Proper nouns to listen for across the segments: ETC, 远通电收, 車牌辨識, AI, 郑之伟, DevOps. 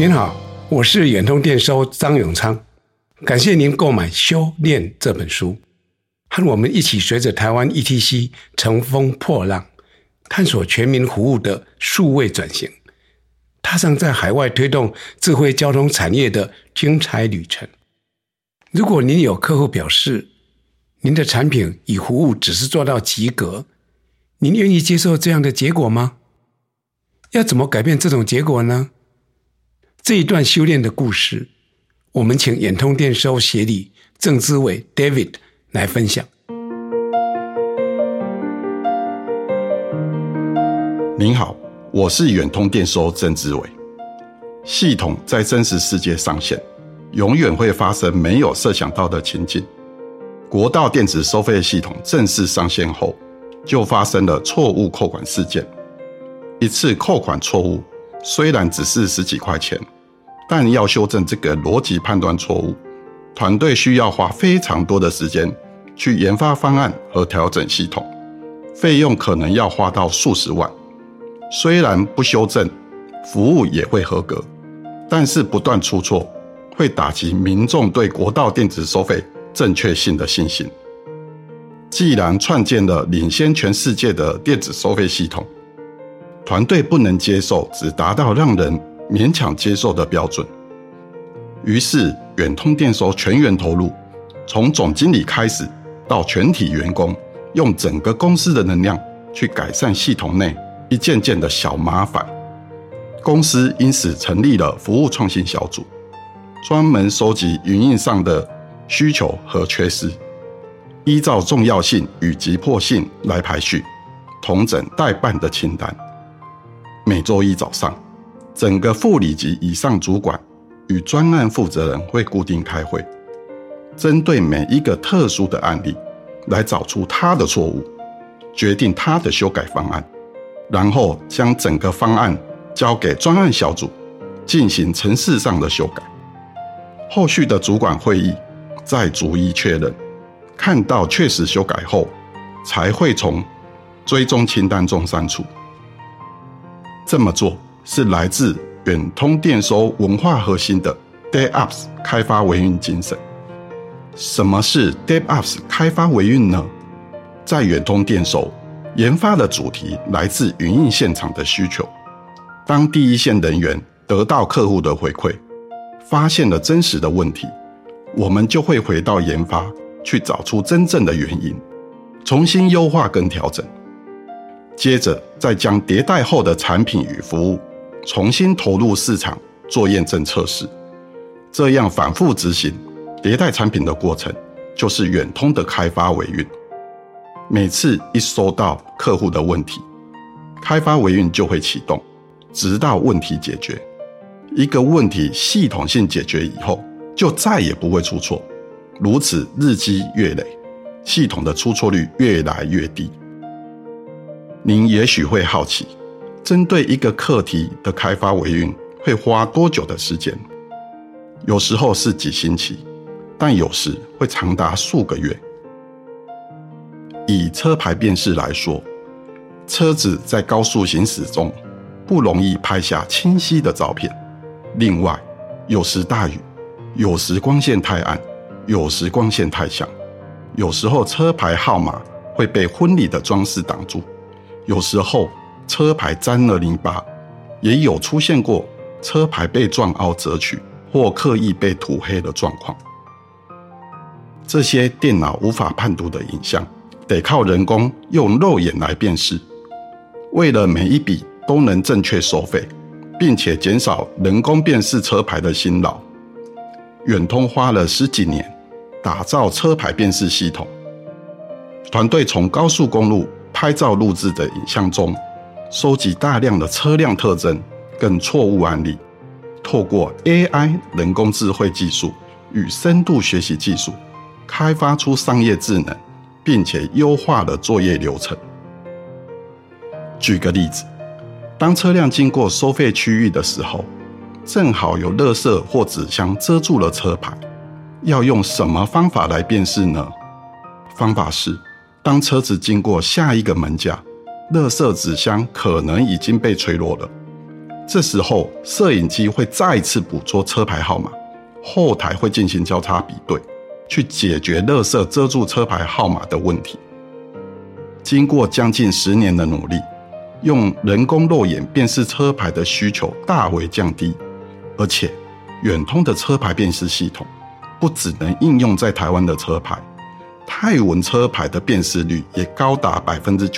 您好，我是远通电收张永昌，感谢您购买《修炼》这本书，和我们一起随着台湾 ETC 乘风破浪，探索全民服务的数位转型，踏上在海外推动智慧交通产业的精彩旅程。如果您有客户表示您的产品与服务只是做到及格，您愿意接受这样的结果吗？要怎么改变这种结果呢？这一段修炼的故事，我们请远通电收协理郑之伟 David 来分享。您好，我是远通电收郑之伟。系统在真实世界上线，永远会发生没有设想到的情境。国道电子收费系统正式上线后，就发生了错误扣款事件。一次扣款错误虽然只是10几块钱，但要修正这个逻辑判断错误，团队需要花非常多的时间去研发方案和调整系统，费用可能要花到数十万。虽然不修正，服务也会合格，但是不断出错，会打击民众对国道电子收费正确性的信心。既然创建了领先全世界的电子收费系统，团队不能接受只达到让人勉强接受的标准，于是远通电收全员投入，从总经理开始到全体员工，用整个公司的能量去改善系统内一件件的小麻烦。公司因此成立了服务创新小组，专门收集营运上的需求和缺失，依照重要性与急迫性来排序，统整待办的清单。每周一早上，整个副理级以上主管与专案负责人会固定开会，针对每一个特殊的案例来找出他的错误，决定他的修改方案，然后将整个方案交给专案小组进行程式上的修改。后续的主管会议再逐一确认，看到确实修改后才会从追踪清单中删除。这么做是来自远通电收文化核心的 DevOps 开发维运精神。什么是 DevOps 开发维运呢？在远通电收，研发的主题来自营运现场的需求，当第一线人员得到客户的回馈，发现了真实的问题，我们就会回到研发去找出真正的原因，重新优化跟调整，接着再将迭代后的产品与服务重新投入市场做验证测试。这样反复执行迭代产品的过程，就是远通的开发维运。每次一收到客户的问题，开发维运就会启动，直到问题解决。一个问题系统性解决以后，就再也不会出错。如此日积月累，系统的出错率越来越低。您也许会好奇，针对一个课题的开发维运会花多久的时间？有时候是几星期，但有时会长达数个月。以车牌辨识来说，车子在高速行驶中不容易拍下清晰的照片。另外，有时大雨，有时光线太暗，有时光线太强，有时候车牌号码会被婚礼的装饰挡住，有时候车牌沾了泥巴，也有出现过车牌被撞凹折曲或刻意被涂黑的状况。这些电脑无法判读的影像，得靠人工用肉眼来辨识。为了每一笔都能正确收费，并且减少人工辨识车牌的辛劳，远通花了10几年打造车牌辨识系统。团队从高速公路拍照录制的影像中收集大量的车辆特征跟错误案例，透过 AI 人工智慧技术与深度学习技术开发出商业智能，并且优化了作业流程。举个例子，当车辆经过收费区域的时候，正好有垃圾或纸箱遮住了车牌，要用什么方法来辨识呢？方法是，当车子经过下一个门架，垃圾纸箱可能已经被吹落了，这时候摄影机会再次捕捉车牌号码，后台会进行交叉比对，去解决垃圾遮住车牌号码的问题。经过将近10年的努力，用人工肉眼辨识车牌的需求大为降低，而且远通的车牌辨识系统不只能应用在台湾的车牌，泰文车牌的辨识率也高达 98%。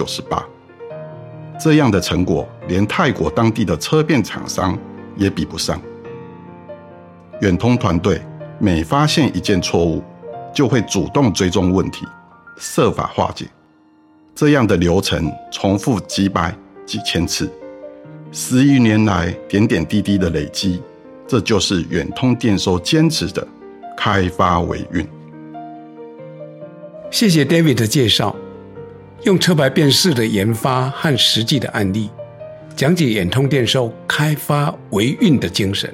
这样的成果连泰国当地的车辨厂商也比不上。远通团队每发现一件错误，就会主动追踪问题，设法化解。这样的流程重复几百几千次，11年来点点滴滴的累积，这就是远通电收坚持的开发为运。谢谢 David 的介绍，用车牌辨识的研发和实际的案例，讲解远通电收开发为运的精神。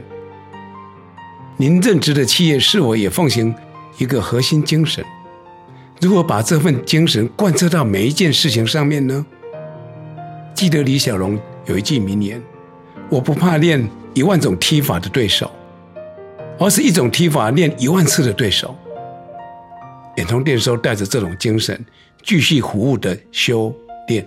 您任职的企业是否也奉行一个核心精神？如何把这份精神贯彻到每一件事情上面呢？记得李小龙有一句名言，我不怕练10000种踢法的对手，而是一种踢法练10000次的对手。远通电收带着这种精神继续服务的修炼。